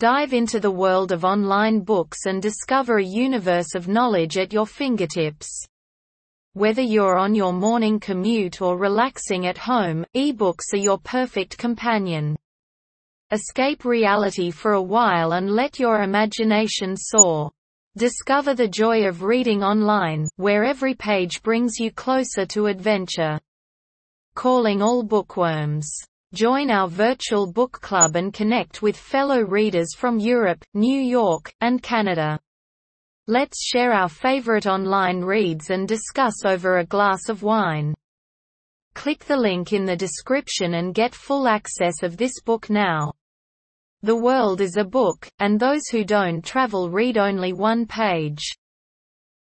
Dive into the world of online books and discover a universe of knowledge at your fingertips. Whether you're on your morning commute or relaxing at home, ebooks are your perfect companion. Escape reality for a while and let your imagination soar. Discover the joy of reading online, where every page brings you closer to adventure. Calling all bookworms. Join our virtual book club and connect with fellow readers from Europe, New York, and Canada. Let's share our favorite online reads and discuss over a glass of wine. Click the link in the description and get full access of this book now. The world is a book, and those who don't travel read only one page.